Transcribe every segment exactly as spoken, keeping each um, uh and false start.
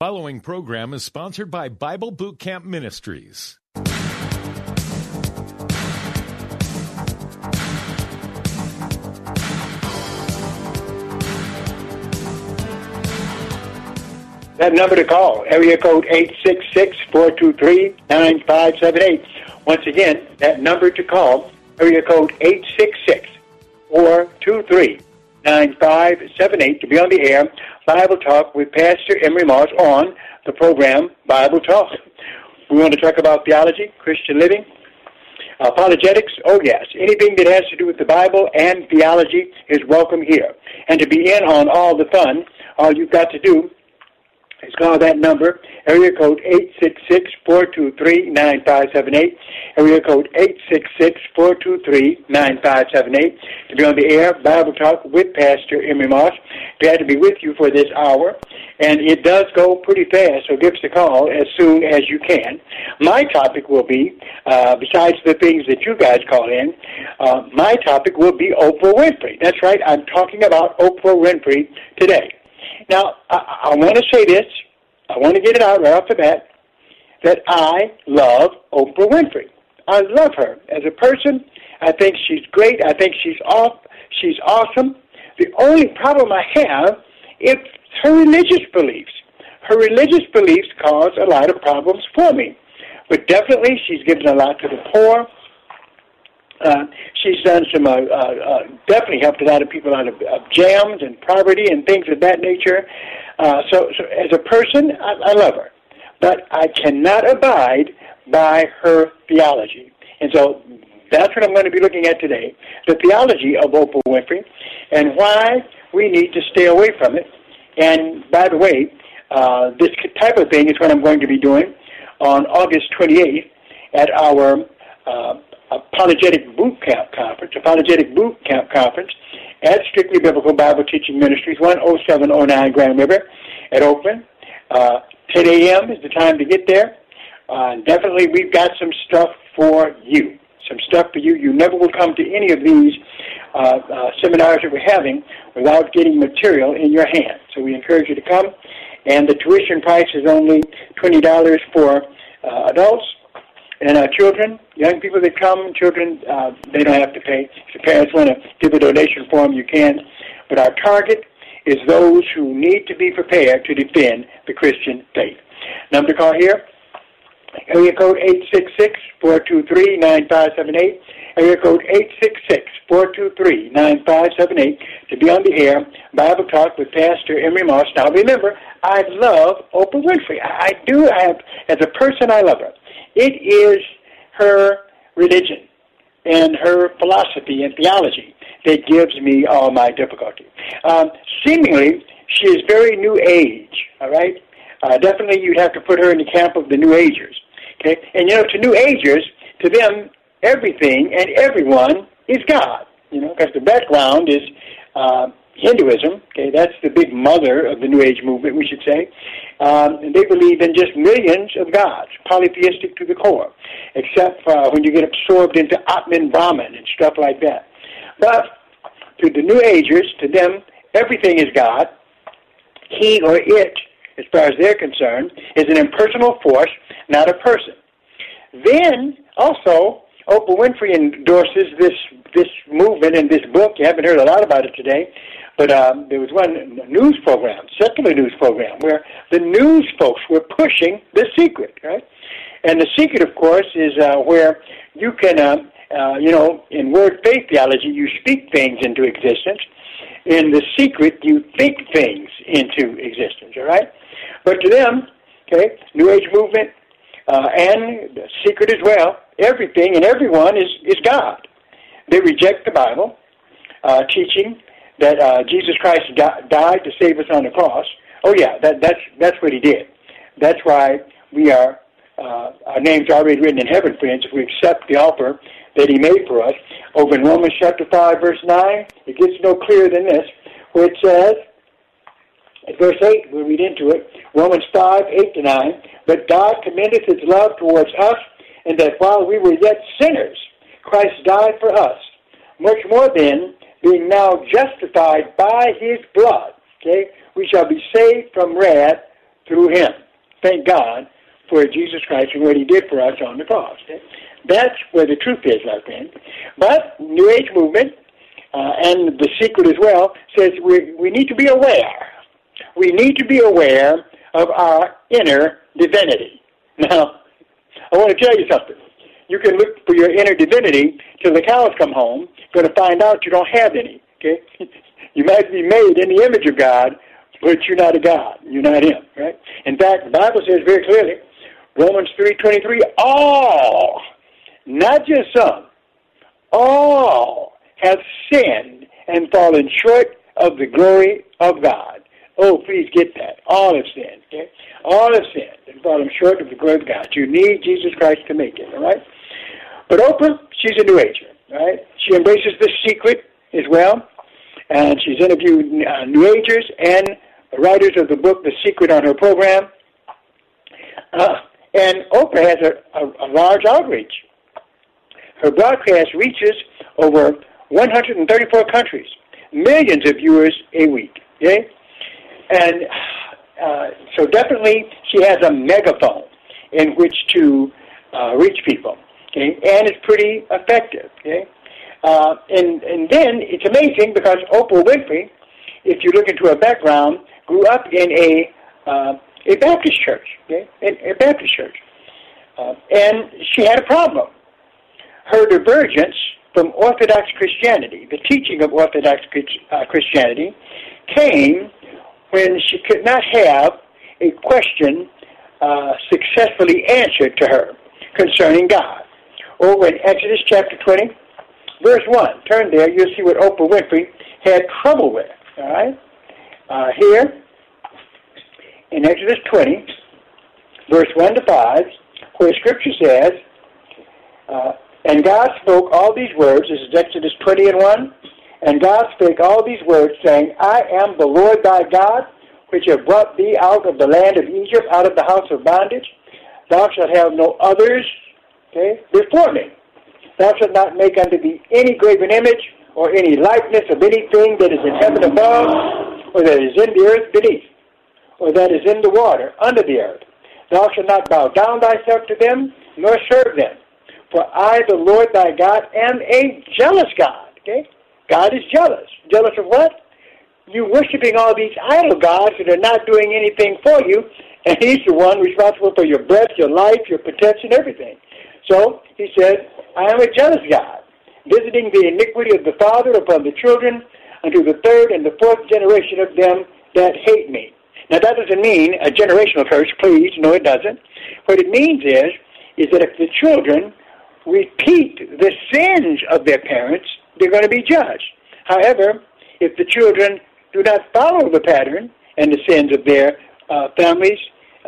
The following program is sponsored by Bible Boot Camp Ministries. That number to call, area code eight six six, four two three, nine five seven eight. Once again, that number to call, area code eight six six, four two three, nine five seven eight to be on the air. Bible Talk with Pastor Emory Moss on the program Bible Talk. We want to talk about theology, Christian living, apologetics, oh yes, anything that has to do with the Bible and theology is welcome here. And to be in on all the fun, all you've got to do is call that number, area code eight six six, four two three, nine five seven eight, area code eight six six, four two three, nine five seven eight, to be on the air, Bible Talk with Pastor Emory Moss. Glad to be with you for this hour, and it does go pretty fast, so give us a call as soon as you can. My topic will be, uh, besides the things that you guys call in, uh, my topic will be Oprah Winfrey. That's right, I'm talking about Oprah Winfrey today. Now, I, I want to say this, I want to get it out right off the bat, that I love Oprah Winfrey. I love her as a person. I think she's great. I think she's off. She's awesome. The only problem I have is her religious beliefs. Her religious beliefs cause a lot of problems for me. But definitely, she's given a lot to the poor. Uh, she's done some, uh, uh, uh, definitely helped a lot of people out of, of jams and poverty and things of that nature. Uh, so, so as a person, I, I love her. But I cannot abide by her theology. And so that's what I'm going to be looking at today, the theology of Oprah Winfrey and why we need to stay away from it. And by the way, uh, this type of thing is what I'm going to be doing on August twenty-eighth at our uh Apologetic Boot Camp Conference, Apologetic Boot Camp Conference at Strictly Biblical Bible Teaching Ministries, one oh seven oh nine Grand River at Oakland. Uh, ten a.m. is the time to get there. Uh, definitely, we've got some stuff for you, some stuff for you. You never will come to any of these uh, uh, seminars that we're having without getting material in your hand. So we encourage you to come. And the tuition price is only twenty dollars for uh, adults. And uh, children, young people that come, children, uh, they don't have to pay. If your parents want to give a donation form, you can. But our target is those who need to be prepared to defend the Christian faith. Number to call here, area code eight six six, four two three, nine five seven eight, area code eight six six, four two three, nine five seven eight, to be on the air, Bible Talk with Pastor Emory Moss. Now remember, I love Oprah Winfrey. I do. I have, as a person, I love her. It is her religion and her philosophy and theology that gives me all my difficulty. Um, seemingly, she is very New Age, all right? Uh, definitely you'd have to put her in the camp of the New Agers, okay? And, you know, to New Agers, to them, everything and everyone is God, you know, because the background is uh, Hinduism, okay, that's the big mother of the New Age movement, we should say, um, and they believe in just millions of gods, polytheistic to the core, except uh, when you get absorbed into Atman, Brahman, and stuff like that. But to the New Agers, to them, everything is God. He or it, as far as they're concerned, is an impersonal force, not a person. Then, also, Oprah Winfrey endorses this this movement in this book. You haven't heard a lot about it today, but um, there was one news program, secular news program, where the news folks were pushing The Secret, right? And The Secret, of course, is uh, where you can, uh, uh, you know, in word faith theology, you speak things into existence. In The Secret, you think things into existence, all right? But to them, okay, New Age movement, Uh, and The Secret as well, everything and everyone is, is God. They reject the Bible, uh, teaching that uh, Jesus Christ di- died to save us on the cross. Oh yeah, that, that's that's what he did. That's why we are, uh, our names are already written in heaven, friends, if we accept the offer that he made for us. Over in Romans chapter five, verse nine, it gets no clearer than this, where it says, at verse eight, we'll read into it, Romans five, eight to nine, but God commendeth his love towards us, and that while we were yet sinners, Christ died for us. Much more then, being now justified by his blood, okay, we shall be saved from wrath through him. Thank God for Jesus Christ and what he did for us on the cross. Okay? That's where the truth is, my friend. But New Age movement, uh, and The Secret as well, says we we need to be aware. We need to be aware of our inner divinity. Now, I want to tell you something. You can look for your inner divinity till the cows come home. You're going to find out you don't have any. Okay, you might be made in the image of God, but you're not a God. You're not him, right? In fact, the Bible says very clearly, Romans three twenty-three, all, not just some, all have sinned and fallen short of the glory of God. Oh, please get that. All have sinned, okay? All have sinned and fallen short of the glory of God. You need Jesus Christ to make it, all right? But Oprah, she's a New Ager, all right? She embraces The Secret as well, and she's interviewed uh, New Agers and writers of the book The Secret on her program. Uh, and Oprah has a, a, a large outreach. Her broadcast reaches over one hundred thirty-four countries, millions of viewers a week, okay? And uh, so definitely she has a megaphone in which to uh, reach people, okay? And it's pretty effective, okay? Uh, and, and then it's amazing because Oprah Winfrey, if you look into her background, grew up in a, uh, a Baptist church, okay? A, a Baptist church. Uh, and she had a problem. Her divergence from Orthodox Christianity, the teaching of Orthodox uh, Christianity, came when she could not have a question uh, successfully answered to her concerning God. Over in Exodus chapter twenty, verse one, turn there, you'll see what Oprah Winfrey had trouble with, all right? Uh, here, in Exodus twenty, verse one to five, where Scripture says, uh, and God spoke all these words, this is Exodus twenty and one, and God spake all these words, saying, I am the Lord thy God, which have brought thee out of the land of Egypt, out of the house of bondage. Thou shalt have no others, okay, before me. Thou shalt not make unto thee any graven image, or any likeness of anything that is in heaven above, or that is in the earth beneath, or that is in the water under the earth. Thou shalt not bow down thyself to them, nor serve them. For I, the Lord thy God, am a jealous God, okay? God is jealous. Jealous of what? You're worshiping all these idol gods that are not doing anything for you, and he's the one responsible for your breath, your life, your protection, everything. So he said, I am a jealous God, visiting the iniquity of the father upon the children unto the third and the fourth generation of them that hate me. Now that doesn't mean a generational curse, please. No, it doesn't. What it means is, is that if the children repeat the sins of their parents, they're going to be judged. However, if the children do not follow the pattern and the sins of their uh, families,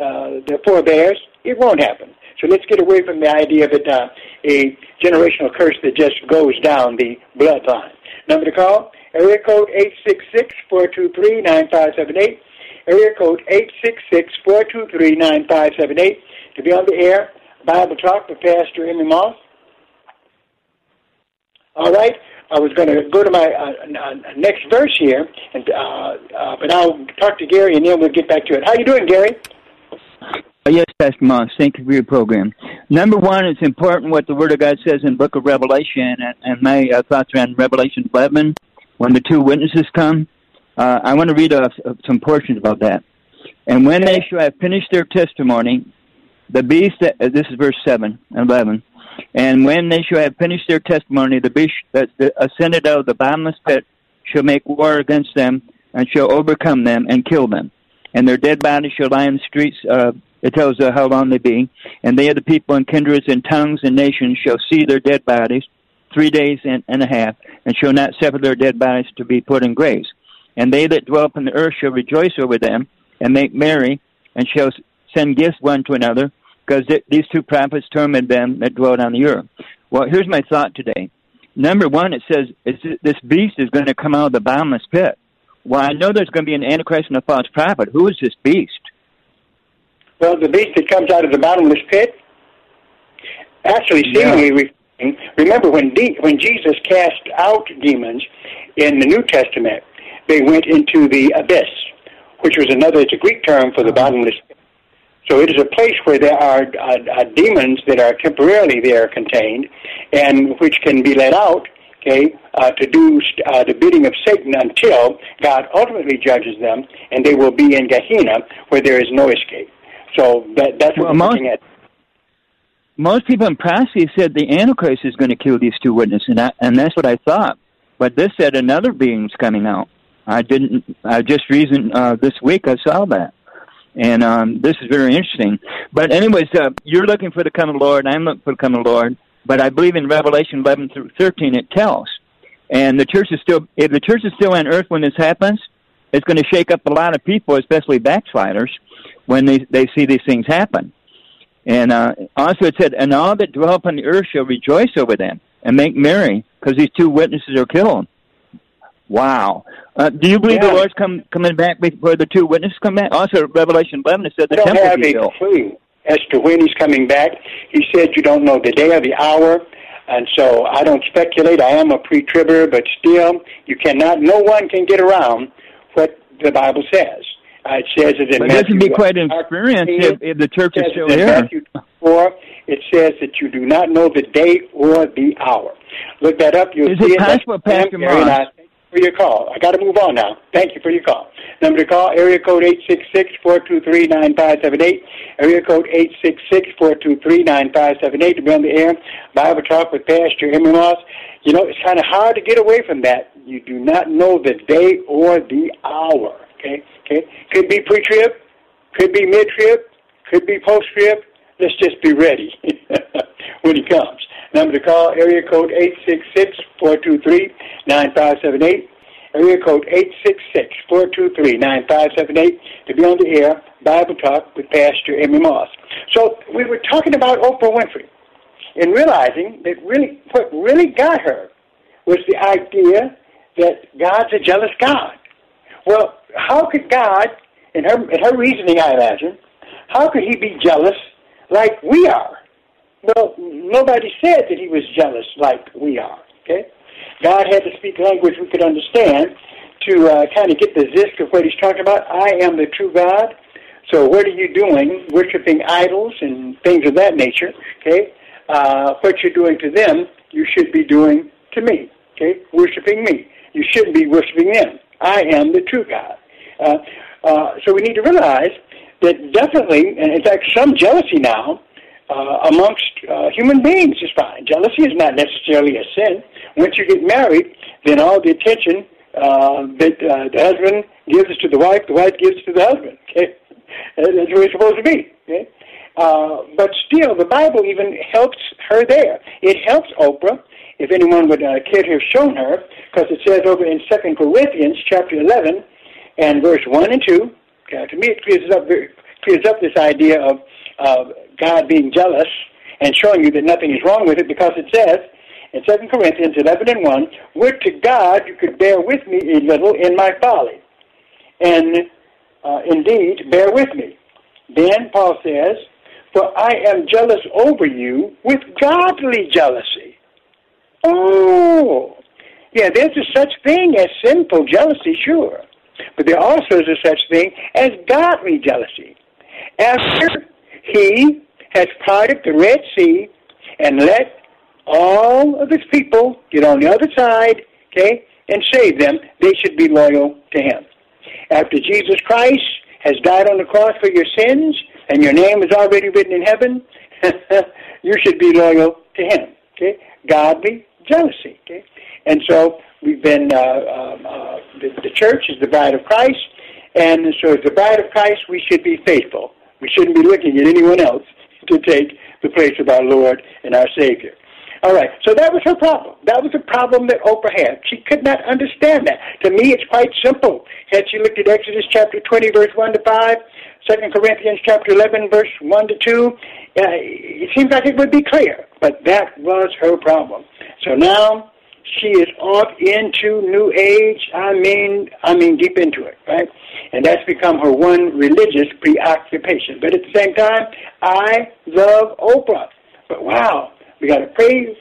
uh, their forebears, it won't happen. So let's get away from the idea of it, uh, a generational curse that just goes down the bloodline. Number to call, Area code eight six six, four two three, nine five seven eight. Area code eight six six, four two three, nine five seven eight. To be on the air, Bible Talk with Pastor Emory Moss. All right, I was going to go to my uh, next verse here, and uh, uh, but I'll talk to Gary, and then we'll get back to it. How you doing, Gary? Yes, Pastor Moss, thank you for your program. Number one, it's important what the Word of God says in the book of Revelation, and, and my uh, thoughts around Revelation eleven, when the two witnesses come. Uh, I want to read uh, some portions about that. And when they shall have finished their testimony, the beast, that, uh, this is verse seven and eleven, and when they shall have finished their testimony, the beast that ascended out of the bottomless pit shall make war against them, and shall overcome them, and kill them. And their dead bodies shall lie in the streets. Uh, it tells uh, how long they be. And they of the people and kindreds and tongues and nations shall see their dead bodies three days and, and a half, and shall not suffer their dead bodies to be put in graves. And they that dwell upon the earth shall rejoice over them, and make merry, and shall send gifts one to another, because th- these two prophets tormented them that dwelt on the earth. Well, here's my thought today. Number one, it says this beast is going to come out of the bottomless pit. Well, I know there's going to be an Antichrist and a false prophet. Who is this beast? Well, the beast that comes out of the bottomless pit, actually, seemingly, yeah. re- remember when de- when Jesus cast out demons in the New Testament, they went into the abyss, which was another, it's a Greek term for the bottomless pit. So it is a place where there are uh, uh, demons that are temporarily there contained, and which can be let out, okay, uh, to do uh, the bidding of Satan until God ultimately judges them, and they will be in Gehenna, where there is no escape. So that, that's what well, we're most, looking at. Most people in prophecy said the Antichrist is going to kill these two witnesses, and, I, and that's what I thought. But this said another being's coming out. I didn't. I just reasoned uh, this week. I saw that. And um, this is very interesting. But anyways, uh, you're looking for the coming of the Lord, and I'm looking for the coming of the Lord. But I believe in Revelation eleven through thirteen it tells. And the church is still, if the church is still on earth when this happens, it's going to shake up a lot of people, especially backsliders, when they, they see these things happen. And uh, also it said, and all that dwell upon the earth shall rejoice over them and make merry, because these two witnesses are killed. Wow. Uh, do you believe yeah. the Lord's come, coming back before the two witnesses come back? Also, Revelation eleven, it said the temple will be built. I don't have a clue as to when he's coming back. He said you don't know the day or the hour, and so I don't speculate. I am a pre-tribber, but still, you cannot, no one can get around what the Bible says. Uh, it says it in but Matthew. This would be quite an experience if, if the church is still there. Matthew four, it says that you do not know the day or the hour. Look that up. You'll is see it possible, Pastor Moss? For your call. I got to move on now. Thank you for your call. Number to call, area code eight six six, four two three, nine five seven eight. Area code eight six six, four two three, nine five seven eight to be on the air. Bible Talk with Pastor Emory Moss. You know, it's kind of hard to get away from that. You do not know the day or the hour. Okay? Okay? Could be pre-trib, could be mid-trib, could be post-trib. Let's just be ready when he comes. Number to call, area code eight six six, four two three, nine five seven eight. Area code eight six six, four two three, nine five seven eight to be on the air, Bible Talk with Pastor Emory Moss. So we were talking about Oprah Winfrey and realizing that really what really got her was the idea that God's a jealous God. Well, how could God, in her, in her reasoning I imagine, how could he be jealous like we are? Well, nobody said that he was jealous like we are, okay? God had to speak language we could understand to uh, kind of get the gist of what he's talking about. I am the true God, so what are you doing worshiping idols and things of that nature, okay? Uh, what you're doing to them, you should be doing to me, okay? Worshiping me. You shouldn't be worshiping them. I am the true God. Uh, uh, so we need to realize that definitely, and in fact, some jealousy now, Uh, amongst uh, human beings is fine. Jealousy is not necessarily a sin. Once you get married, then all the attention uh, that uh, the husband gives to the wife, the wife gives to the husband. Okay, that's where it's supposed to be. Okay, uh, but still, the Bible even helps her there. It helps Oprah, if anyone would uh, care to have shown her, because it says over in Second Corinthians chapter eleven and verse one and two. Uh, to me, it clears up clears up this idea of. Uh, God being jealous and showing you that nothing is wrong with it, because it says, in Second Corinthians eleven and one, would to God you could bear with me a little in my folly, and uh, indeed bear with me. Then Paul says, for I am jealous over you with godly jealousy. Oh, yeah, there's a such thing as sinful jealousy, sure. But there also is a such thing as godly jealousy. After he has parted the Red Sea and let all of his people get on the other side, okay, and save them, they should be loyal to him. After Jesus Christ has died on the cross for your sins and your name is already written in heaven, you should be loyal to him, okay? Godly jealousy, okay? And so we've been, uh, um, uh, the, the church is the bride of Christ, and so as the bride of Christ, we should be faithful. We shouldn't be looking at anyone else to take the place of our Lord and our Savior. All right, so that was her problem. That was the problem that Oprah had. She could not understand that. To me, it's quite simple. Had she looked at Exodus chapter twenty, verse one to five, Second Corinthians chapter eleven, verse one to two, uh, it seems like it would be clear, but that was her problem. So now she is off into New Age, I mean, I mean deep into it, right? And that's become her one religious preoccupation. But at the same time, I love Oprah. But wow, we got to pray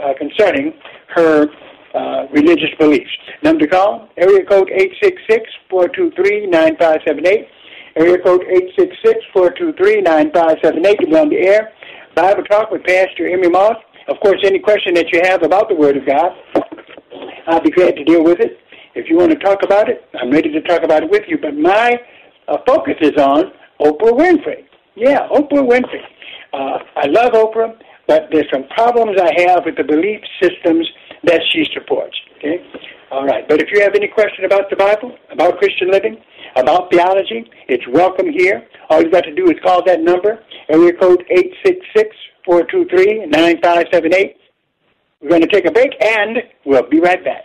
uh, concerning her uh, religious beliefs. Number to call, area code eight six six, four two three, nine five seven eight. Area code eight six six, four two three, nine five seven eight to be on the air. Bible Talk with Pastor Emory Moss. Of course, any question that you have about the Word of God, I'll be glad to deal with it. If you want to talk about it, I'm ready to talk about it with you. But my uh, focus is on Oprah Winfrey. Yeah, Oprah Winfrey. Uh, I love Oprah, but there's some problems I have with the belief systems that she supports. Okay? All right. But if you have any question about the Bible, about Christian living, about theology, it's welcome here. All you've got to do is call that number, area code eight six six, four two three, nine five seven eight. We're going to take a break, and we'll be right back.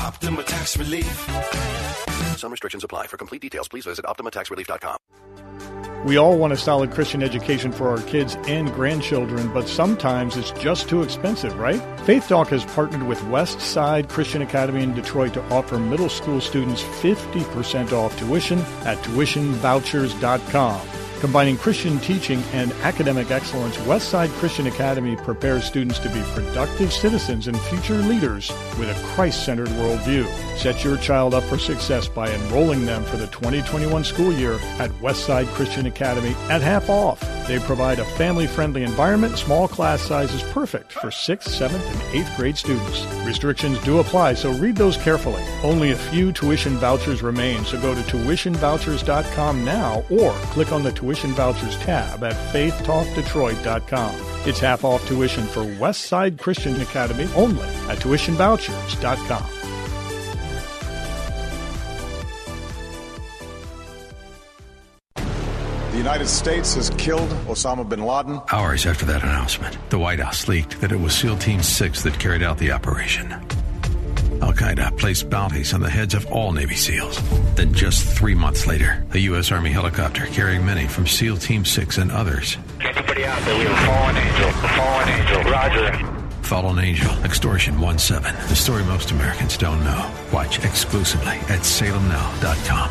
Optima Tax Relief. Some restrictions apply. For complete details, please visit Optima Tax Relief dot com. We all want a solid Christian education for our kids and grandchildren, but sometimes it's just too expensive, right? Faith Talk has partnered with Westside Christian Academy in Detroit to offer middle school students fifty percent off tuition at tuition vouchers dot com. Combining Christian teaching and academic excellence, Westside Christian Academy prepares students to be productive citizens and future leaders with a Christ-centered worldview. Set your child up for success by enrolling them for the twenty twenty-one school year at Westside Christian Academy at half off. They provide a family-friendly environment. Small class size is perfect for sixth, seventh, and eighth grade students. Restrictions do apply, so read those carefully. Only a few tuition vouchers remain, so go to tuition vouchers dot com now or click on the tuition Tuition Vouchers tab at faith talk detroit dot com. It's half off tuition for Westside Christian Academy only at tuition vouchers dot com. The United States has killed Osama bin Laden. Hours after that announcement, the White House leaked that it was SEAL Team six that carried out the operation. Al-Qaeda placed bounties on the heads of all Navy SEALs. Then just three months later, a U S. Army helicopter carrying many from SEAL Team six and others. Everybody out there, we have a fallen angel, a fallen angel, roger. Fallen Angel, Extortion seventeen, the story most Americans don't know. Watch exclusively at Salem Now dot com.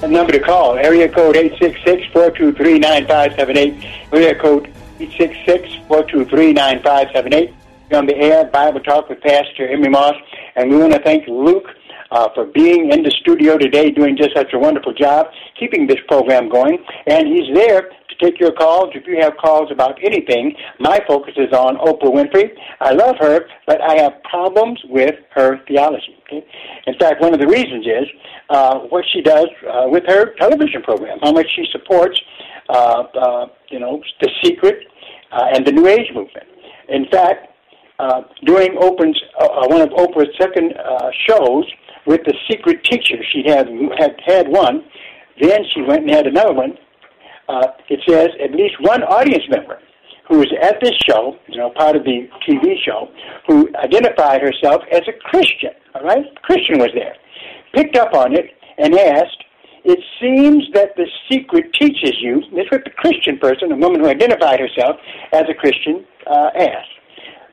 The number to call, area code eight six six, four two three, nine five seven eight, area code eight six six, four two three, nine five seven eight. You're on the air, Bible Talk with Pastor Emory Moss, and we want to thank Luke uh, for being in the studio today, doing just such a wonderful job, keeping this program going, and he's there to take your calls. If you have calls about anything, my focus is on Oprah Winfrey. I love her, but I have problems with her theology. Okay? In fact, one of the reasons is uh, what she does uh, with her television program, how much she supports, uh, uh, you know, The Secret uh, and the New Age movement. In fact, Uh, during Oprah's, uh, one of Oprah's second uh, shows with the secret teacher, she had, had had one, then she went and had another one. Uh, it says at least one audience member who was at this show, you know, part of the T V show, who identified herself as a Christian, all right? Christian was there, picked up on it and asked, "It seems that the secret teaches you," that's what the Christian person, a woman who identified herself as a Christian, uh, asked.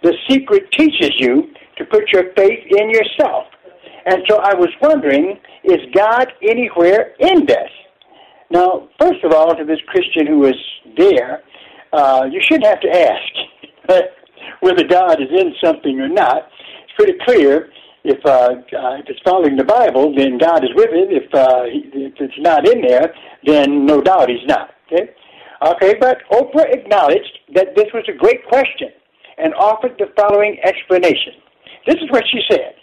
"The secret teaches you to put your faith in yourself. And so I was wondering, is God anywhere in this?" Now, first of all, to this Christian who was there, uh, you shouldn't have to ask whether God is in something or not. It's pretty clear. If, uh, uh, if it's following the Bible, then God is with it. If, uh, if it's not in there, then no doubt he's not. Okay? Okay, but Oprah acknowledged that this was a great question and offered the following explanation. This is what she said,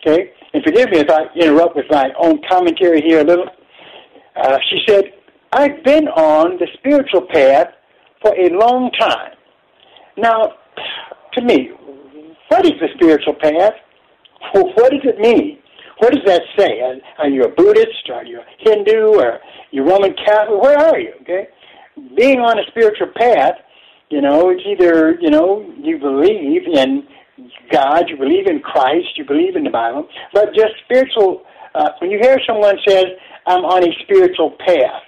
okay? And forgive me if I interrupt with my own commentary here a little. Uh, she said, "I've been on the spiritual path for a long time. Now, to me, what is the spiritual path? What does it mean? What does that say? Are, are you a Buddhist? Are you a Hindu? Or you Roman Catholic? Where are you, okay? Being on a spiritual path, you know, it's either, you know, you believe in God, you believe in Christ, you believe in the Bible, but just spiritual, uh, when you hear someone says, I'm on a spiritual path,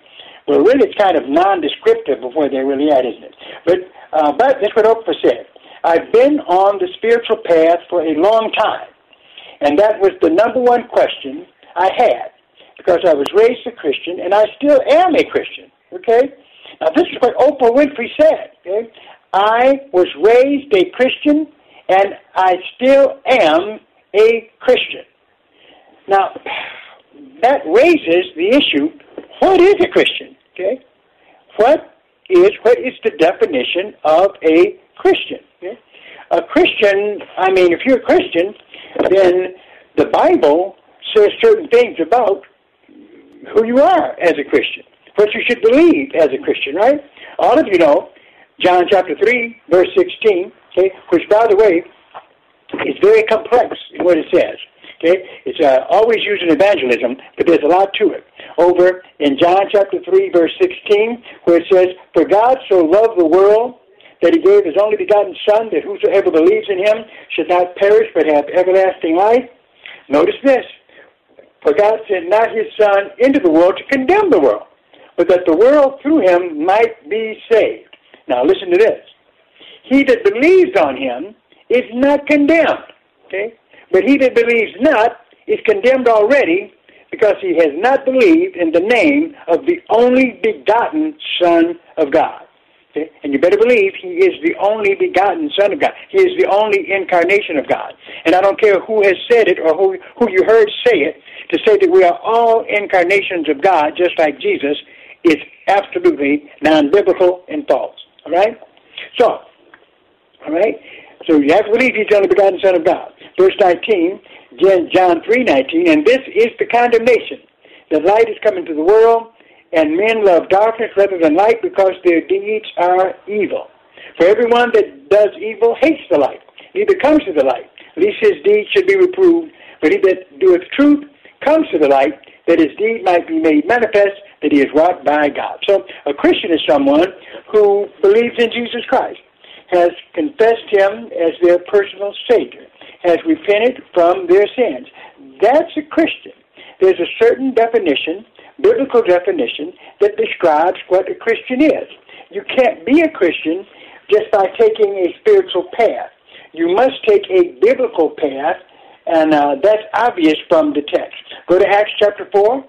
well, really it's kind of non-descriptive of where they're really at, isn't it? But, uh, but that's what Oprah said. I've been on the spiritual path for a long time, and that was the number one question I had, because I was raised a Christian, and I still am a Christian, okay? Now, this is what Oprah Winfrey said. Okay? I was raised a Christian, and I still am a Christian. Now, that raises the issue, what is a Christian? Okay? What is what is the definition of a Christian? Okay? A Christian, I mean, if you're a Christian, then the Bible says certain things about who you are as a Christian, what you should believe as a Christian, right? All of you know, John chapter three, verse sixteen, okay, which, by the way, is very complex in what it says, okay? It's uh, always used in evangelism, but there's a lot to it. Over in John chapter three, verse sixteen, where it says, "For God so loved the world that he gave his only begotten Son, that whosoever believes in him should not perish but have everlasting life." Notice this, "For God sent not his Son into the world to condemn the world, but that the world through him might be saved." Now, listen to this. "He that believes on him is not condemned," okay? "But he that believes not is condemned already, because he has not believed in the name of the only begotten Son of God." Okay? And you better believe he is the only begotten Son of God. He is the only incarnation of God. And I don't care who has said it or who, who you heard say it, to say that we are all incarnations of God, just like Jesus, is absolutely non-biblical and false, all right? So, all right, so you have to believe he's the only begotten Son of God. Verse nineteen, John three, nineteen, "And this is the condemnation, that light is come into the world, and men love darkness rather than light, because their deeds are evil. For everyone that does evil hates the light, neither comes to the light, lest his deed should be reproved. But he that doeth truth comes to the light, that his deed might be made manifest, that he is wrought by God. So a Christian is someone who believes in Jesus Christ, has confessed him as their personal Savior, has repented from their sins. That's a Christian. There's a certain definition, biblical definition, that describes what a Christian is. You can't be a Christian just by taking a spiritual path. You must take a biblical path, and uh, that's obvious from the text. Go to Acts chapter four.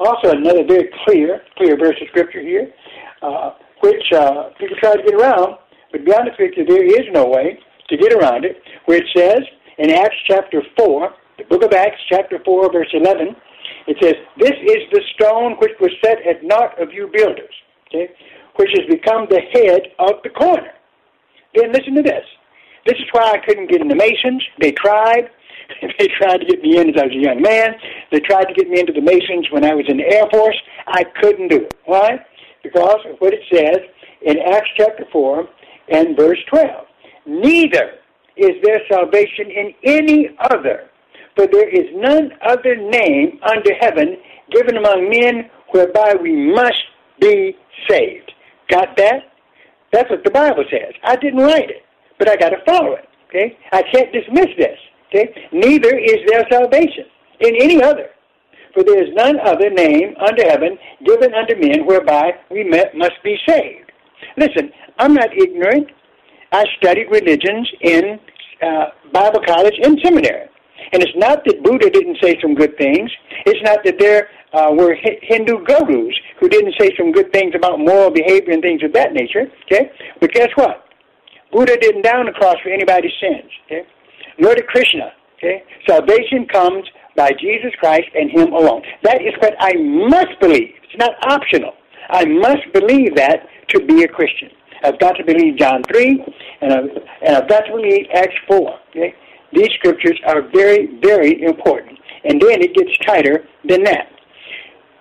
Also, another very clear, clear verse of Scripture here, uh, which uh, people try to get around, but beyond the scripture, there is no way to get around it, where it says in Acts chapter four, the book of Acts chapter four, verse eleven, it says, "This is the stone which was set at naught of you builders, okay, which has become the head of the corner." Then listen to this. This is why I couldn't get in the Masons. They tried. They tried to get me in as I was a young man. They tried to get me into the Masons when I was in the Air Force. I couldn't do it. Why? Because of what it says in Acts chapter four and verse twelve. "Neither is there salvation in any other, for there is none other name under heaven given among men whereby we must be saved." Got that? That's what the Bible says. I didn't write it, but I got to follow it. Okay? I can't dismiss this. Okay? Neither is there salvation in any other, for there is none other name under heaven given unto men whereby we must be saved. Listen, I'm not ignorant. I studied religions in uh, Bible college and seminary. And it's not that Buddha didn't say some good things. It's not that there uh, were H- Hindu gurus who didn't say some good things about moral behavior and things of that nature. Okay? But guess what? Buddha didn't down the cross for anybody's sins. Okay? Nor did Krishna. Okay? Salvation comes by Jesus Christ and Him alone. That is what I must believe. It's not optional. I must believe that to be a Christian. I've got to believe John three, and I've, and I've got to believe Acts four. Okay? These scriptures are very, very important. And then it gets tighter than that.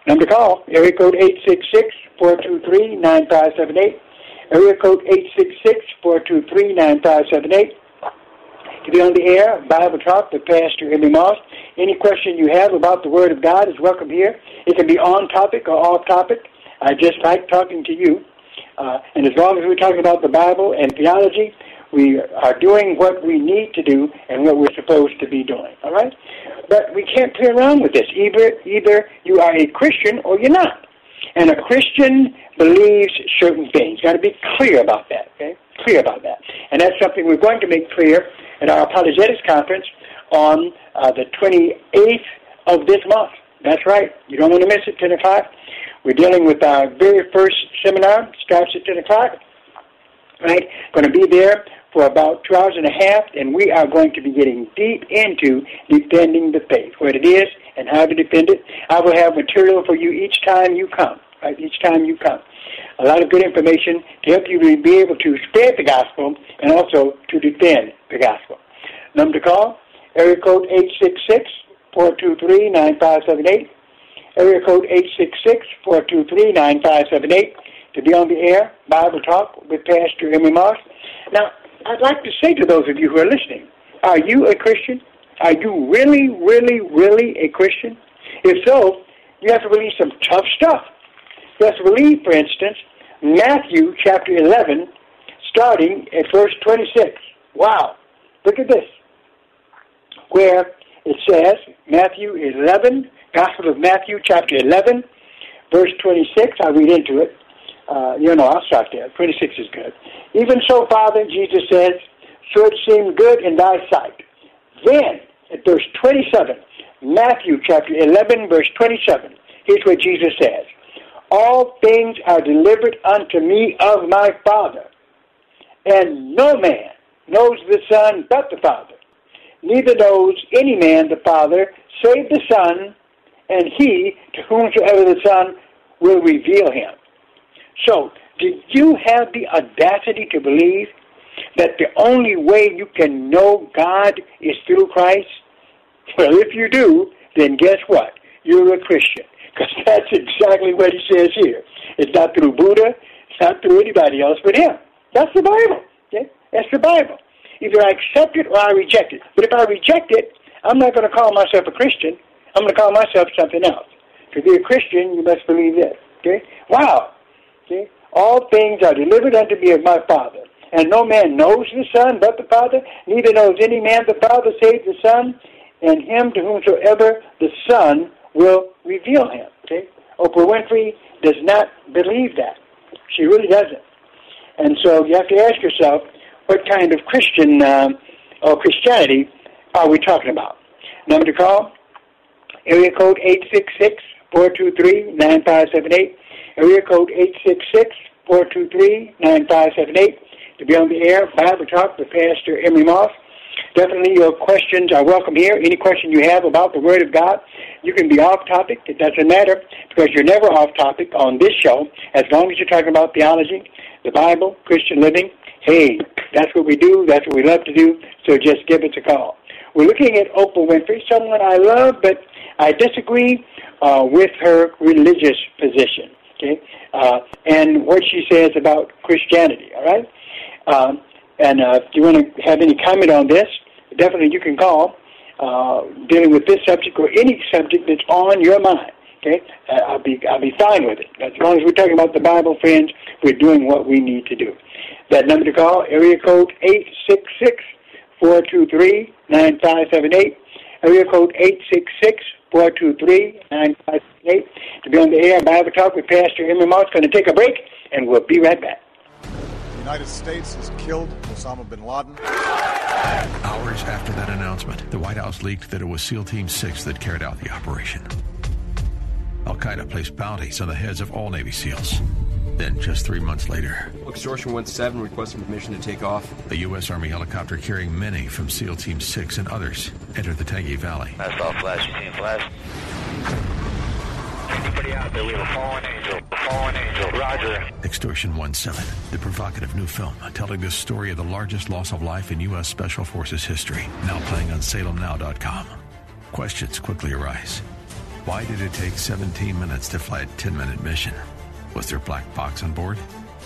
Number to call, area code eight six six, four two three, nine five seven eight. Area code eight six six, four two three, nine five seven eight. To be on the air, Bible Talk with Pastor Emory Moss. Any question you have about the Word of God is welcome here. It can be on topic or off topic. I just like talking to you. Uh, and as long as we're talking about the Bible and theology, we are doing what we need to do and what we're supposed to be doing, all right? But we can't play around with this. Either either you are a Christian or you're not. And a Christian believes certain things. You've got to be clear about that, okay? Clear about that. And that's something we're going to make clear at our apologetics conference on uh, the twenty-eighth of this month. That's right. You don't want to miss it, ten o'clock. We're dealing with our very first seminar. Starts at ten o'clock, right? Going to be there for about two hours and a half, and we are going to be getting deep into defending the faith, what it is and how to defend it. I will have material for you each time you come, right? Each time you come. A lot of good information to help you to be able to spread the gospel and also to defend the gospel. Number to call, area code eight six six, four two three, nine five seven eight. Area code eight six six, four two three, nine five seven eight. To be on the air, Bible Talk with Pastor Emory Moss. Now, I'd like to say to those of you who are listening, are you a Christian? Are you really, really, really a Christian? If so, you have to believe some tough stuff. You have to believe, for instance, Matthew chapter eleven, starting at verse twenty-six. Wow. Look at this. Where it says, Matthew eleven, Gospel of Matthew chapter eleven, verse twenty-six. I'll read into it. Uh, you know, I'll start there. twenty-six is good. "Even so, Father," Jesus says, "so it seemed good in thy sight." Then, at verse twenty-seven, Matthew chapter eleven, verse twenty-seven, here's what Jesus says, "All things are delivered unto me of my Father, and no man knows the Son but the Father. Neither knows any man the Father, save the Son, and he to whomsoever the Son will reveal him." So, did you have the audacity to believe that the only way you can know God is through Christ? Well, if you do, then guess what? You're a Christian. Because that's exactly what he says here. It's not through Buddha, it's not through anybody else but him. That's the Bible. Okay? That's the Bible. Either I accept it or I reject it. But if I reject it, I'm not going to call myself a Christian. I'm going to call myself something else. To be a Christian, you must believe this. Okay? Wow. Okay? All things are delivered unto me of my Father. And no man knows the Son but the Father, neither knows any man the Father save the Son, and him to whomsoever the Son will reveal him. Okay? Oprah Winfrey does not believe that. She really doesn't. And so you have to ask yourself, what kind of Christian um, or Christianity are we talking about? Number to call, area code eight six six, four two three, nine five seven eight, area code eight six six, four two three, nine five seven eight, to be on the air, Bible Talk with Pastor Emory Moss. Definitely your questions are welcome here. Any question you have about the Word of God, you can be off topic. It doesn't matter because you're never off topic on this show as long as you're talking about theology, the Bible, Christian living. Hey, that's what we do. That's what we love to do. So just give us a call. We're looking at Oprah Winfrey, someone I love, but I disagree uh, with her religious position, okay, uh, and what she says about Christianity, all right? Um, and uh, if you want to have any comment on this, definitely you can call uh, dealing with this subject or any subject that's on your mind. Okay, uh, I'll be I'll be fine with it as long as we're talking about the Bible, friends. We're doing what we need to do. That number to call, area code eight six six four two three nine five seven eight. Area code eight six six four two three nine five seven eight. To be on the air, Bible Talk with Pastor Emory Moss. Going to take a break, and we'll be right back. The United States has killed Osama bin Laden. Hours after that announcement, the White House leaked that it was SEAL Team six that carried out the operation. Al-Qaeda placed bounties on the heads of all Navy SEALs. Then, just three months later, Extortion seventeen requesting permission to take off. A U S. Army helicopter carrying many from SEAL Team six and others entered the Tangi Valley. That's all flash. You seen flash? Anybody out there, we have a fallen angel, a fallen angel, roger. Extortion seventeen, the provocative new film telling the story of the largest loss of life in U S. Special Forces history, now playing on Salem Now dot com. Questions quickly arise. Why did it take seventeen minutes to fly a ten-minute mission? Was there black box on board?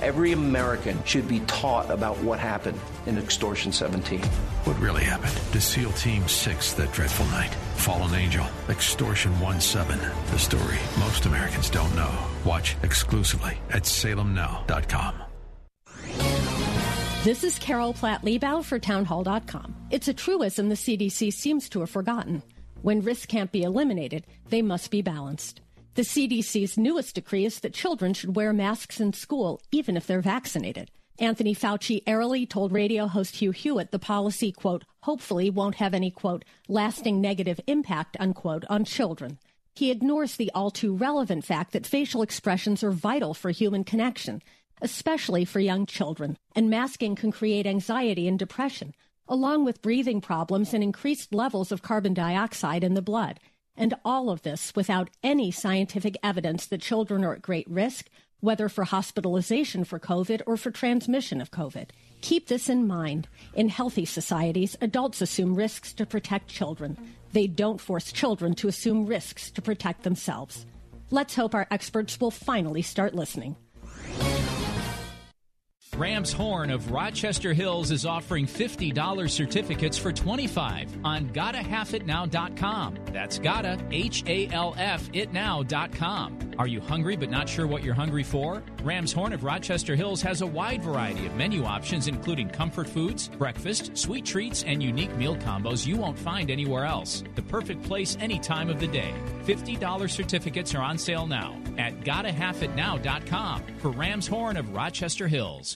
Every American should be taught about what happened in Extortion seventeen. What really happened to SEAL Team six that dreadful night? Fallen Angel, Extortion seventeen, the story most Americans don't know. Watch exclusively at Salem Now dot com. This is Carol Platt-Liebau for Townhall dot com. It's a truism the C D C seems to have forgotten. When risks can't be eliminated, they must be balanced. The C D C's newest decree is that children should wear masks in school, even if they're vaccinated. Anthony Fauci airily told radio host Hugh Hewitt the policy, quote, hopefully won't have any, quote, lasting negative impact, unquote, on children. He ignores the all-too-relevant fact that facial expressions are vital for human connection, especially for young children, and masking can create anxiety and depression, along with breathing problems and increased levels of carbon dioxide in the blood. And all of this without any scientific evidence that children are at great risk, whether for hospitalization for COVID or for transmission of COVID. Keep this in mind. In healthy societies, adults assume risks to protect children. They don't force children to assume risks to protect themselves. Let's hope our experts will finally start listening. Ram's Horn of Rochester Hills is offering fifty dollars certificates for twenty-five dollars on gotta half it now dot com. That's gotta, H A L F it now dot com. Are you hungry but not sure what you're hungry for? Ram's Horn of Rochester Hills has a wide variety of menu options, including comfort foods, breakfast, sweet treats, and unique meal combos you won't find anywhere else. The perfect place any time of the day. fifty dollars certificates are on sale now at gotta half it now dot com for Ram's Horn of Rochester Hills.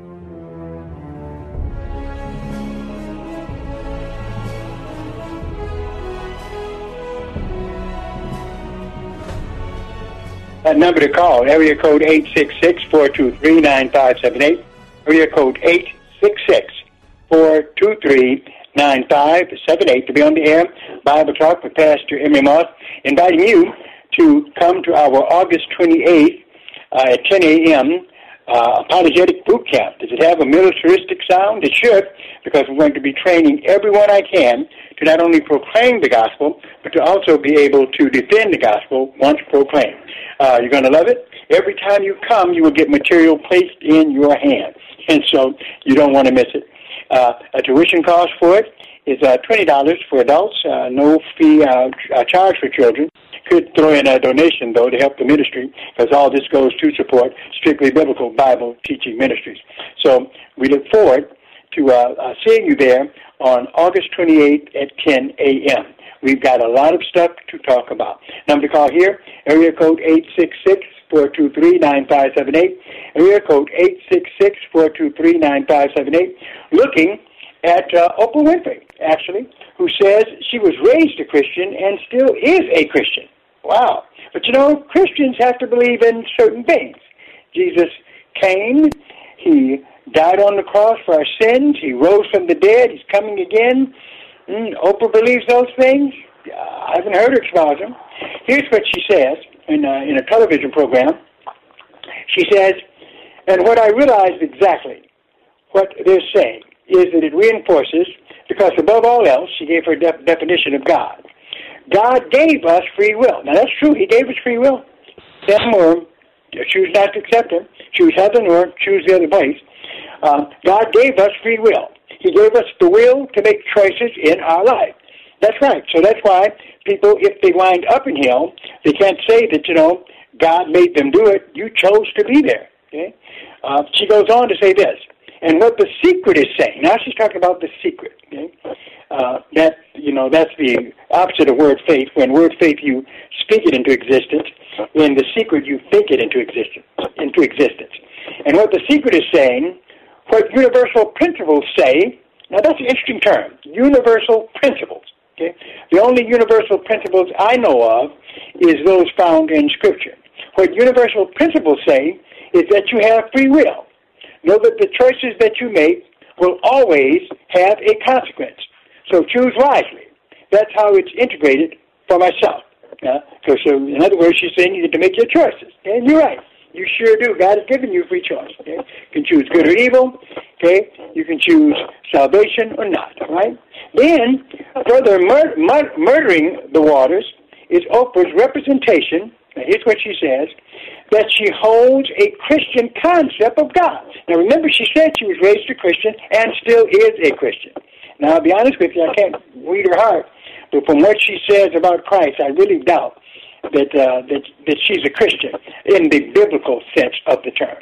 That number to call, area code eight six six, four two three, nine five seven eight, area code eight six six, four two three, nine five seven eight, to be on the air, Bible Talk with Pastor Emory Moss, inviting you to come to our August twenty-eighth uh, at ten a.m. Uh, apologetic boot camp. Does it have a militaristic sound? It should, because we're going to be training everyone I can to not only proclaim the gospel, but to also be able to defend the gospel once proclaimed. Uh, you're going to love it. Every time you come, you will get material placed in your hand, and so you don't want to miss it. Uh, a tuition cost for it is uh, twenty dollars for adults, uh, no fee uh, ch- uh, charge for children. Could throw in a donation, though, to help the ministry, because all this goes to support Strictly Biblical Bible Teaching Ministries. So we look forward to uh, uh, seeing you there on August twenty-eighth at ten a.m. We've got a lot of stuff to talk about. Number to call here, area code eight six six, four two three, nine five seven eight, area code eight six six, four two three, nine five seven eight, looking at uh, Oprah Winfrey, actually, who says she was raised a Christian and still is a Christian. Wow. But, you know, Christians have to believe in certain things. Jesus came. He died on the cross for our sins. He rose from the dead. He's coming again. Mm, Oprah believes those things. Uh, I haven't heard her espouse them. Here's what she says in a, in a television program. She says, and what I realized exactly what they're saying is that it reinforces, because above all else, she gave her def- definition of God. God gave us free will. Now, that's true. He gave us free will. Some or choose not to accept him, choose heaven or choose the other place. Uh, God gave us free will. He gave us the will to make choices in our life. That's right. So that's why people, if they wind up in hell, they can't say that, you know, God made them do it. You chose to be there. Okay? Uh, she goes on to say this. And what the secret is saying, now she's talking about the secret, okay? Uh, that, you know, that's the opposite of word faith. When word faith, you speak it into existence. In the secret, you think it into existence. Into existence. And what the secret is saying, what universal principles say, now that's an interesting term, universal principles, okay? The only universal principles I know of is those found in Scripture. What universal principles say is that you have free will. Know that the choices that you make will always have a consequence. So choose wisely. That's how it's integrated for myself. Uh, so, so in other words, she's saying you need to make your choices. And you're right. You sure do. God has given you free choice. Okay? You can choose good or evil. Okay? You can choose salvation or not. Right? Then, further mur- mur- murdering the waters is Oprah's representation. Now, here's what she says, that she holds a Christian concept of God. Now, remember, she said she was raised a Christian and still is a Christian. Now, I'll be honest with you, I can't read her heart, but from what she says about Christ, I really doubt that uh, that, that she's a Christian in the biblical sense of the term.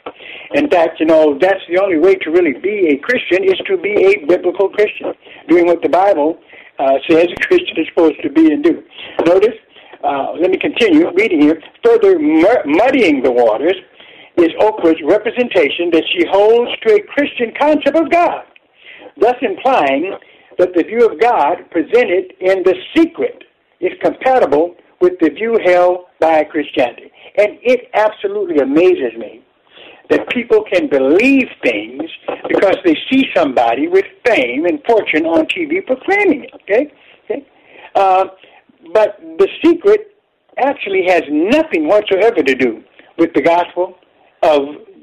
In fact, you know, that's the only way to really be a Christian is to be a biblical Christian, doing what the Bible uh, says a Christian is supposed to be and do. Notice, Uh, let me continue reading here. Further mur- muddying the waters is Oprah's representation that she holds to a Christian concept of God, thus implying that the view of God presented in The Secret is compatible with the view held by Christianity. And it absolutely amazes me that people can believe things because they see somebody with fame and fortune on T V proclaiming it, okay? Okay? Uh, But The Secret actually has nothing whatsoever to do with the gospel of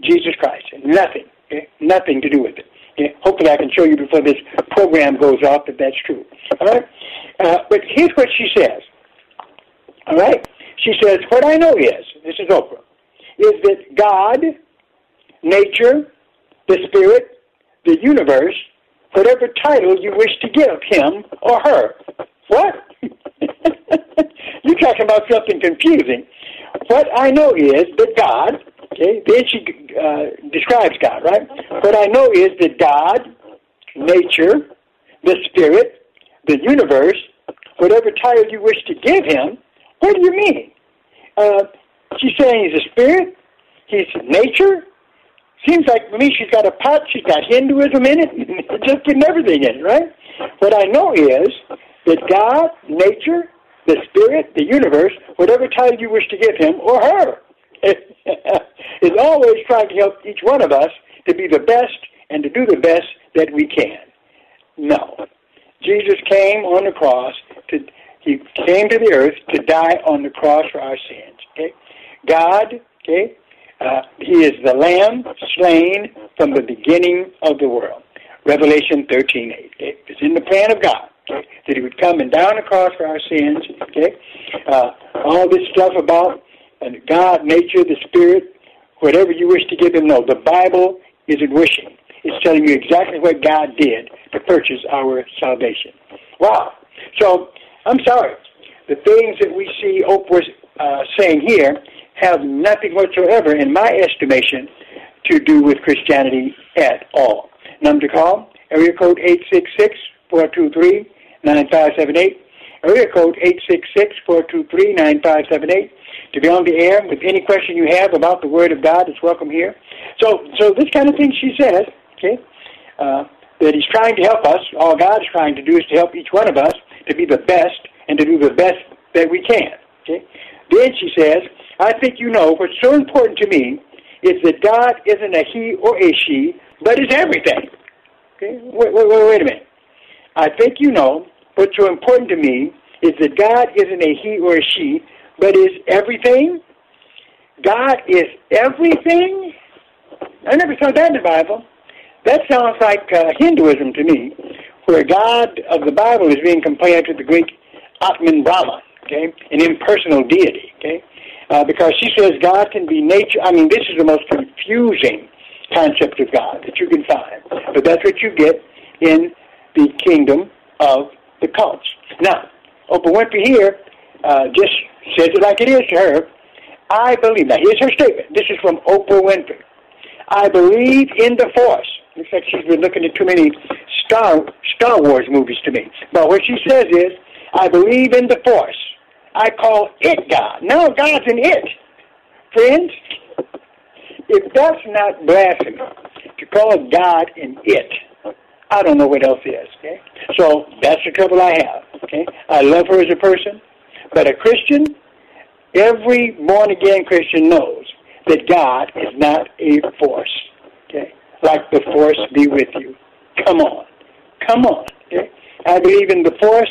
Jesus Christ. Nothing. Okay? Nothing to do with it. Okay? Hopefully I can show you before this program goes off that that's true. All right? Uh, but here's what she says. All right? She says, what I know is, this is Oprah, is that God, nature, the spirit, the universe, whatever title you wish to give him or her. What? You're talking about something confusing. What I know is that God, okay, then she uh, describes God, right? What I know is that God, nature, the spirit, the universe, whatever title you wish to give him, what do you mean? Uh, she's saying he's a spirit, he's nature. Seems like to me she's got a pot, she's got Hinduism in it, just putting everything in it, right? What I know is that God, nature, the spirit, the universe, whatever title you wish to give him or her. always trying to help each one of us to be the best and to do the best that we can. No. Jesus came on the cross. To, he came to the earth to die on the cross for our sins. Okay? God, okay, uh, he is the Lamb slain from the beginning of the world. Revelation thirteen eight. Okay? It's in the plan of God, okay, that he would come and die on the cross for our sins. Okay? Uh, all this stuff about and God, nature, the Spirit, whatever you wish to give him, no. The Bible isn't wishing. It's telling you exactly what God did to purchase our salvation. Wow. So, I'm sorry. The things that we see Oprah uh, saying here have nothing whatsoever, in my estimation, to do with Christianity at all. Number to call, area code eight six six, four two three, nine five seven eight. Area code eight six six, four two three, nine five seven eight. To be on the air with any question you have about the Word of God, it's welcome here. So so this kind of thing she says, okay, uh, that he's trying to help us, all God is trying to do is to help each one of us to be the best and to do the best that we can. Okay? Then she says, I think you know what's so important to me is that God isn't a he or a she, but is everything. Okay? Wait, wait, wait, wait a minute. I think you know what's so important to me is that God isn't a he or a she, but is everything? God is everything? I never saw that in the Bible. That sounds like uh, Hinduism to me, where God of the Bible is being compared to the Greek Atman Brahma, okay, an impersonal deity, okay, uh, because she says God can be nature. I mean, this is the most confusing concept of God that you can find, but that's what you get in the kingdom of the cults. Now, Oprah Winfrey here uh, just says it like it is to her. I believe, now here's her statement. This is from Oprah Winfrey. I believe in the force. Looks like she's been looking at too many Star, Star Wars movies to me. But what she says is, I believe in the force. I call it God. Now God's in it. Friends, if that's not blasphemy, to call God in it, I don't know what else is. Okay? So that's the trouble I have. Okay? I love her as a person. But a Christian, every born-again Christian knows that God is not a force, okay? Like the force be with you. Come on. Come on, okay? I believe in the force,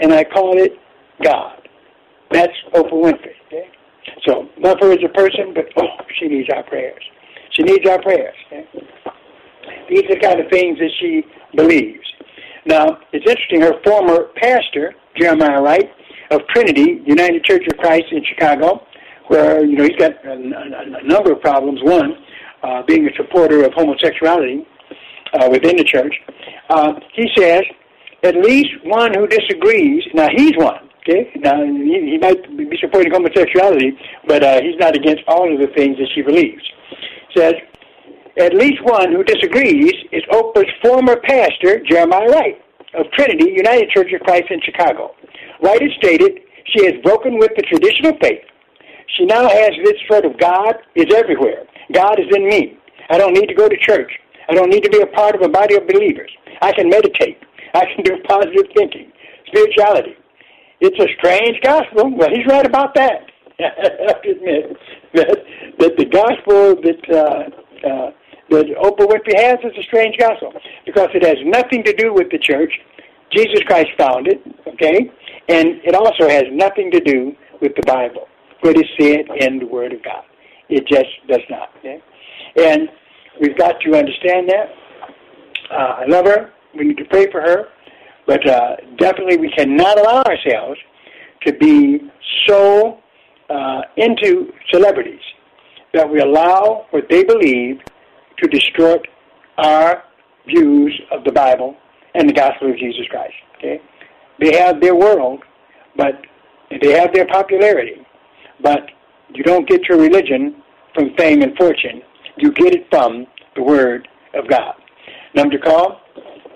and I call it God. That's Oprah Winfrey, okay? So, love her as a person, but, oh, she needs our prayers. She needs our prayers, okay? These are the kind of things that she believes. Now, it's interesting, her former pastor, Jeremiah Wright, of Trinity, United Church of Christ in Chicago, where, you know, he's got a, a, a number of problems. One, uh, being a supporter of homosexuality uh, within the church. Uh, he says, at least one who disagrees, now he's one, okay? Now, he, he might be supporting homosexuality, but uh, he's not against all of the things that she believes. Says, at least one who disagrees is Oprah's former pastor, Jeremiah Wright, of Trinity, United Church of Christ in Chicago. Wright has stated she has broken with the traditional faith. She now has this sort of God is everywhere. God is in me. I don't need to go to church. I don't need to be a part of a body of believers. I can meditate. I can do positive thinking. Spirituality. It's a strange gospel. Well, he's right about that. I have to admit that, that the gospel that uh, uh, that Oprah Winfrey has is a strange gospel because it has nothing to do with the church. Jesus Christ founded, okay? And it also has nothing to do with the Bible. What is said in the Word of God. It just does not. Okay? And we've got to understand that. Uh, I love her. We need to pray for her. But uh, definitely we cannot allow ourselves to be so uh, into celebrities that we allow what they believe to distort our views of the Bible and the gospel of Jesus Christ. Okay? They have their world, but they have their popularity. But you don't get your religion from fame and fortune. You get it from the Word of God. Number to call,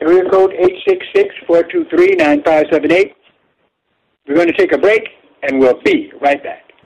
area code eight six six, four two three, nine five seven eight. We're going to take a break, and we'll be right back.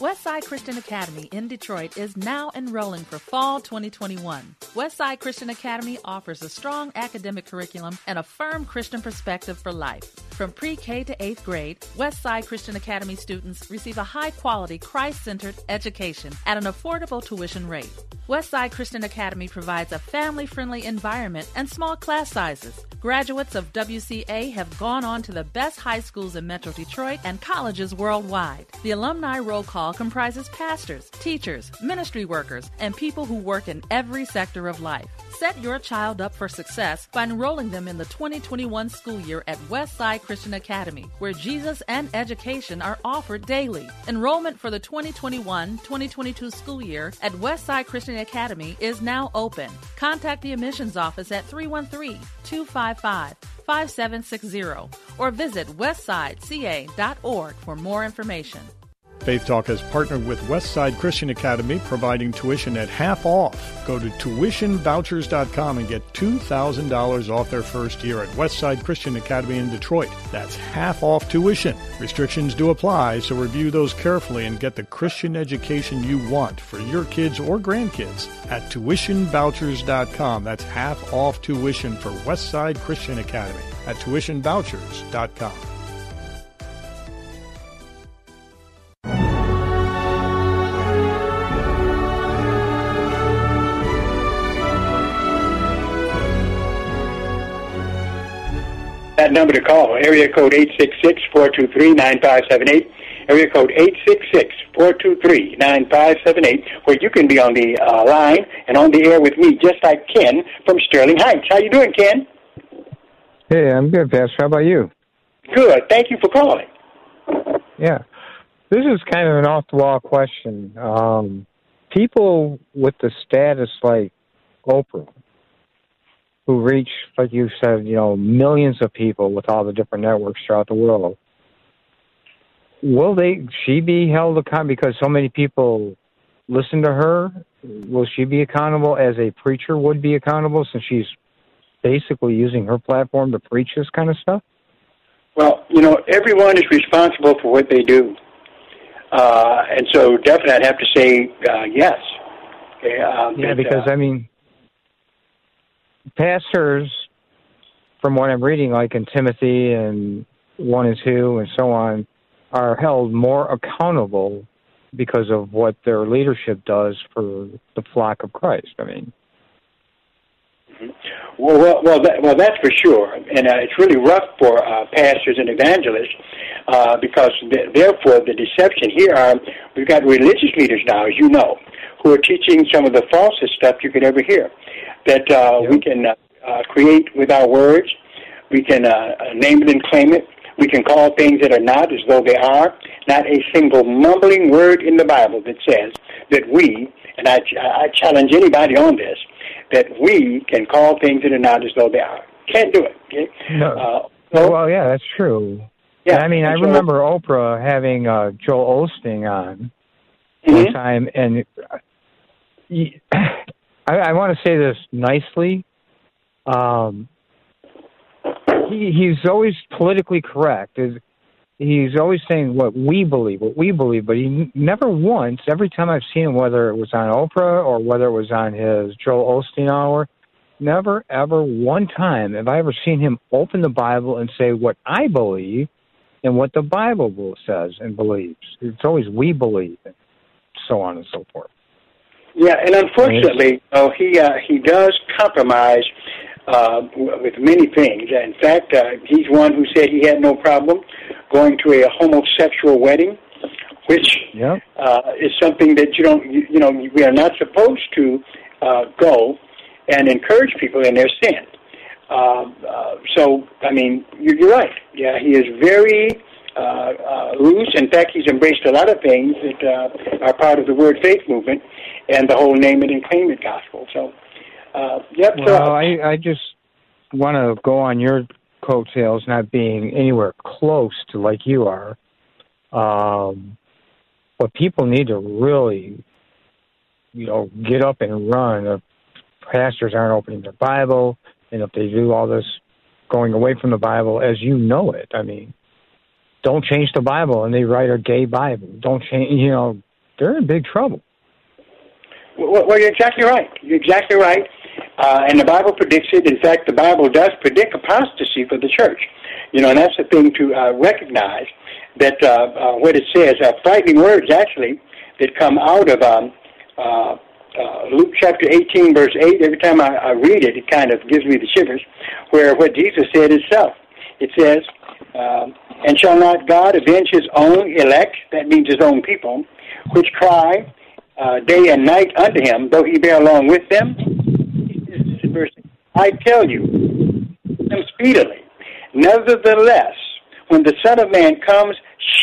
Westside Christian Academy in Detroit is now enrolling for fall twenty twenty-one. Westside Christian Academy offers a strong academic curriculum and a firm Christian perspective for life. From pre-K to eighth grade, Westside Christian Academy students receive a high-quality, Christ-centered education at an affordable tuition rate. Westside Christian Academy provides a family-friendly environment and small class sizes. Graduates of W C A have gone on to the best high schools in Metro Detroit and colleges worldwide. The alumni roll call comprises pastors, teachers, ministry workers, and people who work in every sector of life. Set your child up for success by enrolling them in the twenty twenty-one school year at Westside Christian Academy, where Jesus and education are offered daily. Enrollment for the twenty twenty-one twenty twenty-two school year at Westside Christian Academy is now open. Contact the admissions office at three one three, two five five, five seven six zero or visit westside c a dot org for more information. Faith Talk has partnered with Westside Christian Academy, providing tuition at half off. Go to tuition vouchers dot com and get two thousand dollars off their first year at Westside Christian Academy in Detroit. That's half off tuition. Restrictions do apply, so review those carefully and get the Christian education you want for your kids or grandkids at tuition vouchers dot com. That's half off tuition for Westside Christian Academy at tuition vouchers dot com. That number to call, area code eight six six, four two three, nine five seven eight, area code eight six six, four two three, nine five seven eight, where you can be on the uh, line and on the air with me, just like Ken from Sterling Heights. How you doing, Ken? Hey, I'm good, Pastor. How about you? Good. Thank you for calling. Yeah. This is kind of an off-the-wall question. Um, people with the status like Oprah, who reach, like you said, you know, millions of people with all the different networks throughout the world. Will they? She be held accountable because so many people listen to her? Will she be accountable as a preacher would be accountable, since she's basically using her platform to preach this kind of stuff? Well, you know, everyone is responsible for what they do, uh, and so definitely I'd have to say uh, yes. Okay, uh, yeah, but, because uh, I mean. Pastors, from what I'm reading, like in Timothy and one and two and so on, are held more accountable because of what their leadership does for the flock of Christ. I mean, well, well, well, that, well that's for sure, and uh, it's really rough for uh, pastors and evangelists uh, because, th- therefore, the deception here are we've got religious leaders now, as you know, who are teaching some of the falsest stuff you could ever hear. That uh, yep. we can uh, uh, create with our words, we can uh, name it and claim it, we can call things that are not as though they are, not a single mumbling word in the Bible that says that we, and I, ch- I challenge anybody on this, that we can call things that are not as though they are. Can't do it. Okay? No. Uh, well, well, yeah, that's true. Yeah, I mean, I so, remember Oprah having uh, Joel Osteen on mm-hmm. one time, and he, I, I want to say this nicely. Um, he, he's always politically correct. He's always saying what we believe, what we believe, but he never once, every time I've seen him, whether it was on Oprah or whether it was on his Joel Osteen Hour, never, ever, one time have I ever seen him open the Bible and say what I believe and what the Bible says and believes. It's always we believe, and so on and so forth. Yeah, and unfortunately, oh, he uh, he does compromise uh, with many things. In fact, uh, he's one who said he had no problem going to a homosexual wedding, which yeah. uh, is something that you don't, you, you know, we are not supposed to uh, go and encourage people in their sin. Uh, uh, so, I mean, you're, you're right. Yeah, he is very uh, uh, loose. In fact, he's embraced a lot of things that uh, are part of the Word Faith movement and the whole name it and claim it gospel. So, uh, yep. Well, so, I, I just want to go on your coattails, not being anywhere close to like you are. Um, but people need to really, you know, get up and run. If pastors aren't opening their Bible, and if they do all this going away from the Bible as you know it, I mean, don't change the Bible and they write a gay Bible. Don't change, you know, they're in big trouble. Well, well, you're exactly right. You're exactly right. Uh, and the Bible predicts it. In fact, the Bible does predict apostasy for the church. You know, and that's the thing to uh, recognize, that uh, uh, what it says are frightening words, actually, that come out of um, uh, uh, Luke chapter eighteen, verse eight. Every time I, I read it, it kind of gives me the shivers, where what Jesus said itself. It says, um, and shall not God avenge his own elect, that means his own people, which cry, Uh, day and night unto him, though he bear along with them? I tell you, them speedily. Nevertheless, when the Son of Man comes,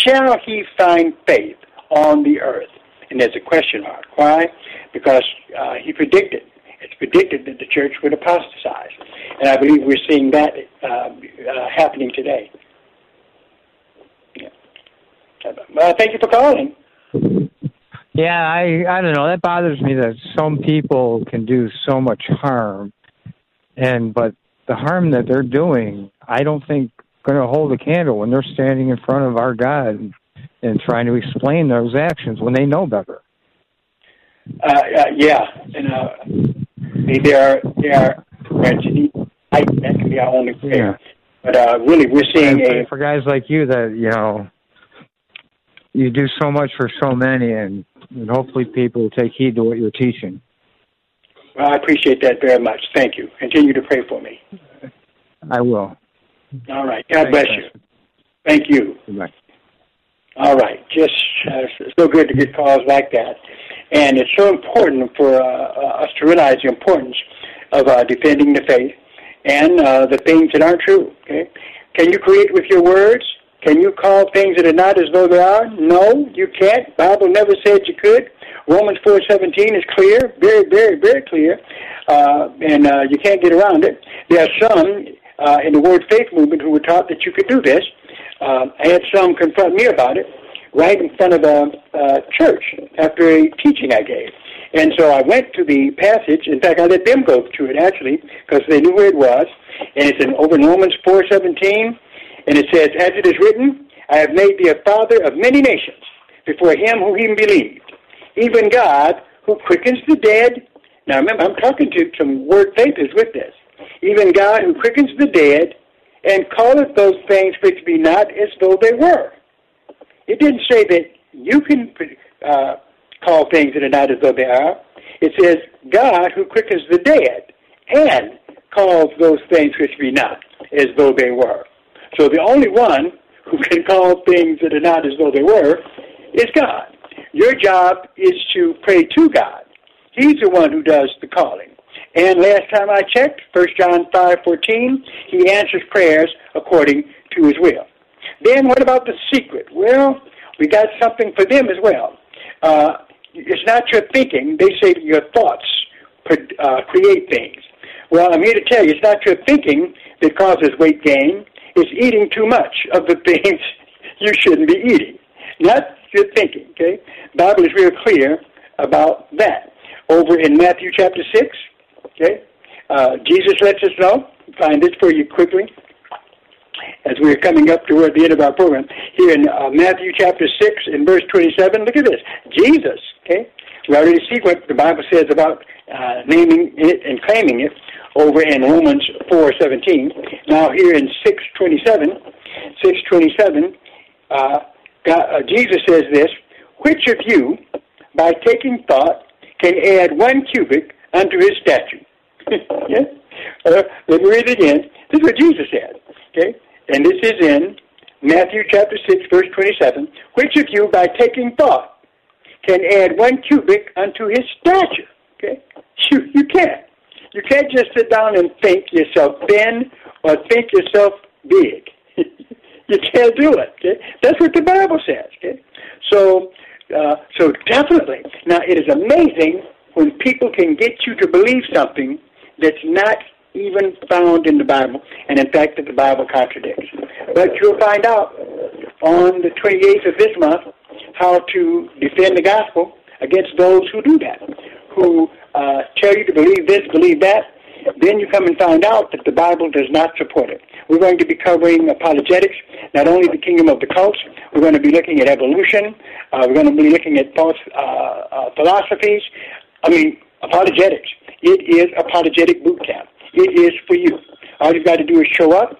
shall he find faith on the earth? And there's a question mark. Why? Because uh, he predicted. It's predicted that the church would apostatize. And I believe we're seeing that uh, uh, happening today. Yeah. Well, thank you for calling. Yeah, I I don't know. That bothers me that some people can do so much harm, and but the harm that they're doing, I don't think going to hold a candle when they're standing in front of our God and, and trying to explain those actions when they know better. Uh, uh, yeah, and uh, they are they are tragedy. I that can be our only prayer. Yeah. But uh, really, we're seeing and, a, for guys like you that you know. You do so much for so many, and, and hopefully people will take heed to what you're teaching. Well, I appreciate that very much. Thank you. Continue to pray for me. I will. All right. God Thanks, bless Pastor. you. Thank you. Goodbye. All right. Just uh, it's so good to get calls like that. And it's so important for uh, us to realize the importance of uh, defending the faith and uh, the things that aren't true. Okay? Can you create with your words? Can you call things that are not as though they are? No, you can't. Bible never said you could. Romans four seventeen is clear, very, very, very clear, uh, and uh, you can't get around it. There are some uh, in the Word Faith movement who were taught that you could do this. Uh, I had some confront me about it right in front of a, a church after a teaching I gave. And so I went to the passage. In fact, I let them go to it, actually, because they knew where it was. And it's in over in Romans four seventeen. And it says, as it is written, I have made thee a father of many nations before him who even believed, even God who quickens the dead. Now remember, I'm talking to some word faithers with this. Even God who quickens the dead and calleth those things which be not as though they were. It didn't say that you can uh, call things that are not as though they are. It says, God who quickens the dead and calls those things which be not as though they were. So the only one who can call things that are not as though they were is God. Your job is to pray to God. He's the one who does the calling. And last time I checked, First John five fourteen, he answers prayers according to his will. Then what about the secret? Well, we got something for them as well. Uh, it's not your thinking. They say that your thoughts uh, create things. Well, I'm here to tell you, it's not your thinking that causes weight gain. It's eating too much of the things you shouldn't be eating. Not your thinking, okay? The Bible is real clear about that. Over in Matthew chapter six, okay, uh, Jesus lets us know, find this for you quickly, as we're coming up toward the end of our program. Here in uh, Matthew chapter six and verse twenty-seven, look at this. Jesus, okay? We already see what the Bible says about uh, naming it and claiming it over in Romans four seventeen. Now here in six twenty-seven, six twenty-seven, Uh, God, uh, Jesus says this, which of you, by taking thought, can add one cubit unto his stature? Yeah? uh, let me read it again. This is what Jesus said. Okay? And this is in Matthew chapter six, verse twenty-seven. Which of you, by taking thought, can add one cubit unto his stature? Okay? You, you can't. You can't just sit down and think yourself thin or think yourself big. You can't do it. Okay? That's what the Bible says. Okay? So, uh, so definitely. Now, it is amazing when people can get you to believe something that's not even found in the Bible, and in fact that the Bible contradicts. But you'll find out on the twenty-eighth of this month how to defend the gospel against those who do that, who uh, tell you to believe this, believe that. Then you come and find out that the Bible does not support it. We're going to be covering apologetics, not only the kingdom of the cults. We're going to be looking at evolution. Uh, we're going to be looking at false uh, uh, philosophies. I mean, apologetics. It is apologetic boot camp. It is for you. All you've got to do is show up.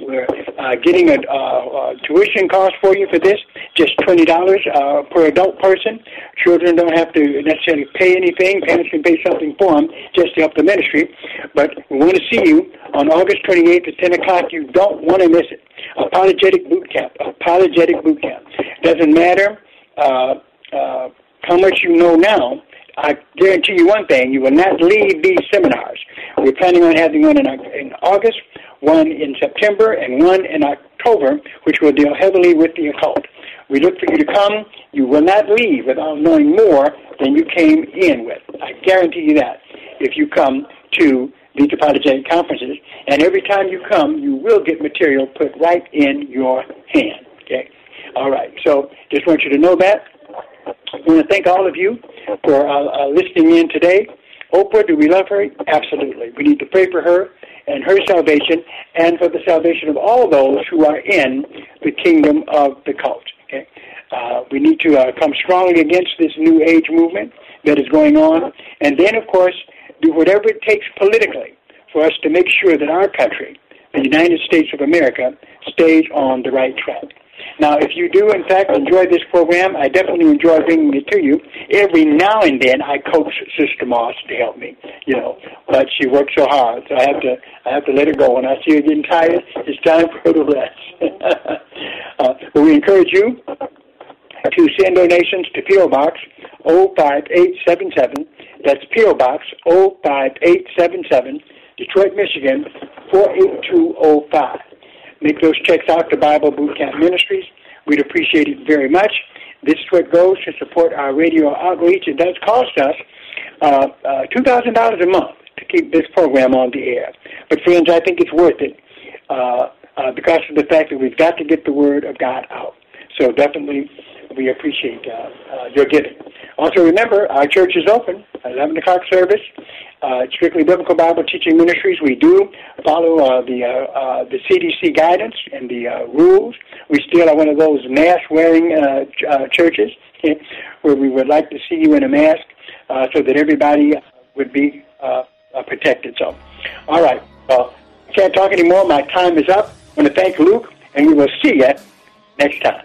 We're uh, getting a, uh, a tuition cost for you for this, just twenty dollars uh, per adult person. Children don't have to necessarily pay anything. Parents can pay something for them just to help the ministry. But we want to see you on August twenty-eighth at ten o'clock. You don't want to miss it. Apologetic boot camp. Apologetic boot camp. Doesn't matter uh, uh, how much you know now. I guarantee you one thing, you will not leave these seminars. We're planning on having one in, in August, one in September, and one in October, which will deal heavily with the occult. We look for you to come. You will not leave without knowing more than you came in with. I guarantee you that if you come to these apologetic conferences. And every time you come, you will get material put right in your hand. Okay? All right. So just want you to know that. I want to thank all of you for uh, uh, listening in today. Oprah, do we love her? Absolutely. We need to pray for her and her salvation and for the salvation of all those who are in the kingdom of the cult. Okay? Uh, we need to uh, come strongly against this New Age movement that is going on. And then, of course, do whatever it takes politically for us to make sure that our country, the United States of America, stays on the right track. Now, if you do, in fact, enjoy this program, I definitely enjoy bringing it to you. Every now and then, I coach Sister Moss to help me, you know, but she works so hard, so I have to I have to let her go. When I see her getting tired, it's time for her to rest. uh, but we encourage you to send donations to P O. Box oh five eight seven seven. That's P O. Box oh five eight seven seven, Detroit, Michigan, four eight two oh five. Make those checks out to Bible Boot Camp Ministries. We'd appreciate it very much. This is what goes to support our radio outreach. It does cost us uh, uh, two thousand dollars a month to keep this program on the air. But, friends, I think it's worth it uh, uh, because of the fact that we've got to get the Word of God out. So definitely we appreciate uh, uh, your giving. Also, remember, our church is open, eleven o'clock service. Uh, Strictly Biblical Bible Teaching Ministries. We do follow uh, the uh, uh, the C D C guidance and the uh, rules. We still are one of those mask-wearing uh, ch- uh, churches where we would like to see you in a mask uh, so that everybody would be uh, uh, protected. So, all right. Well, I can't talk anymore. My time is up. I want to thank Luke, and we will see you next time.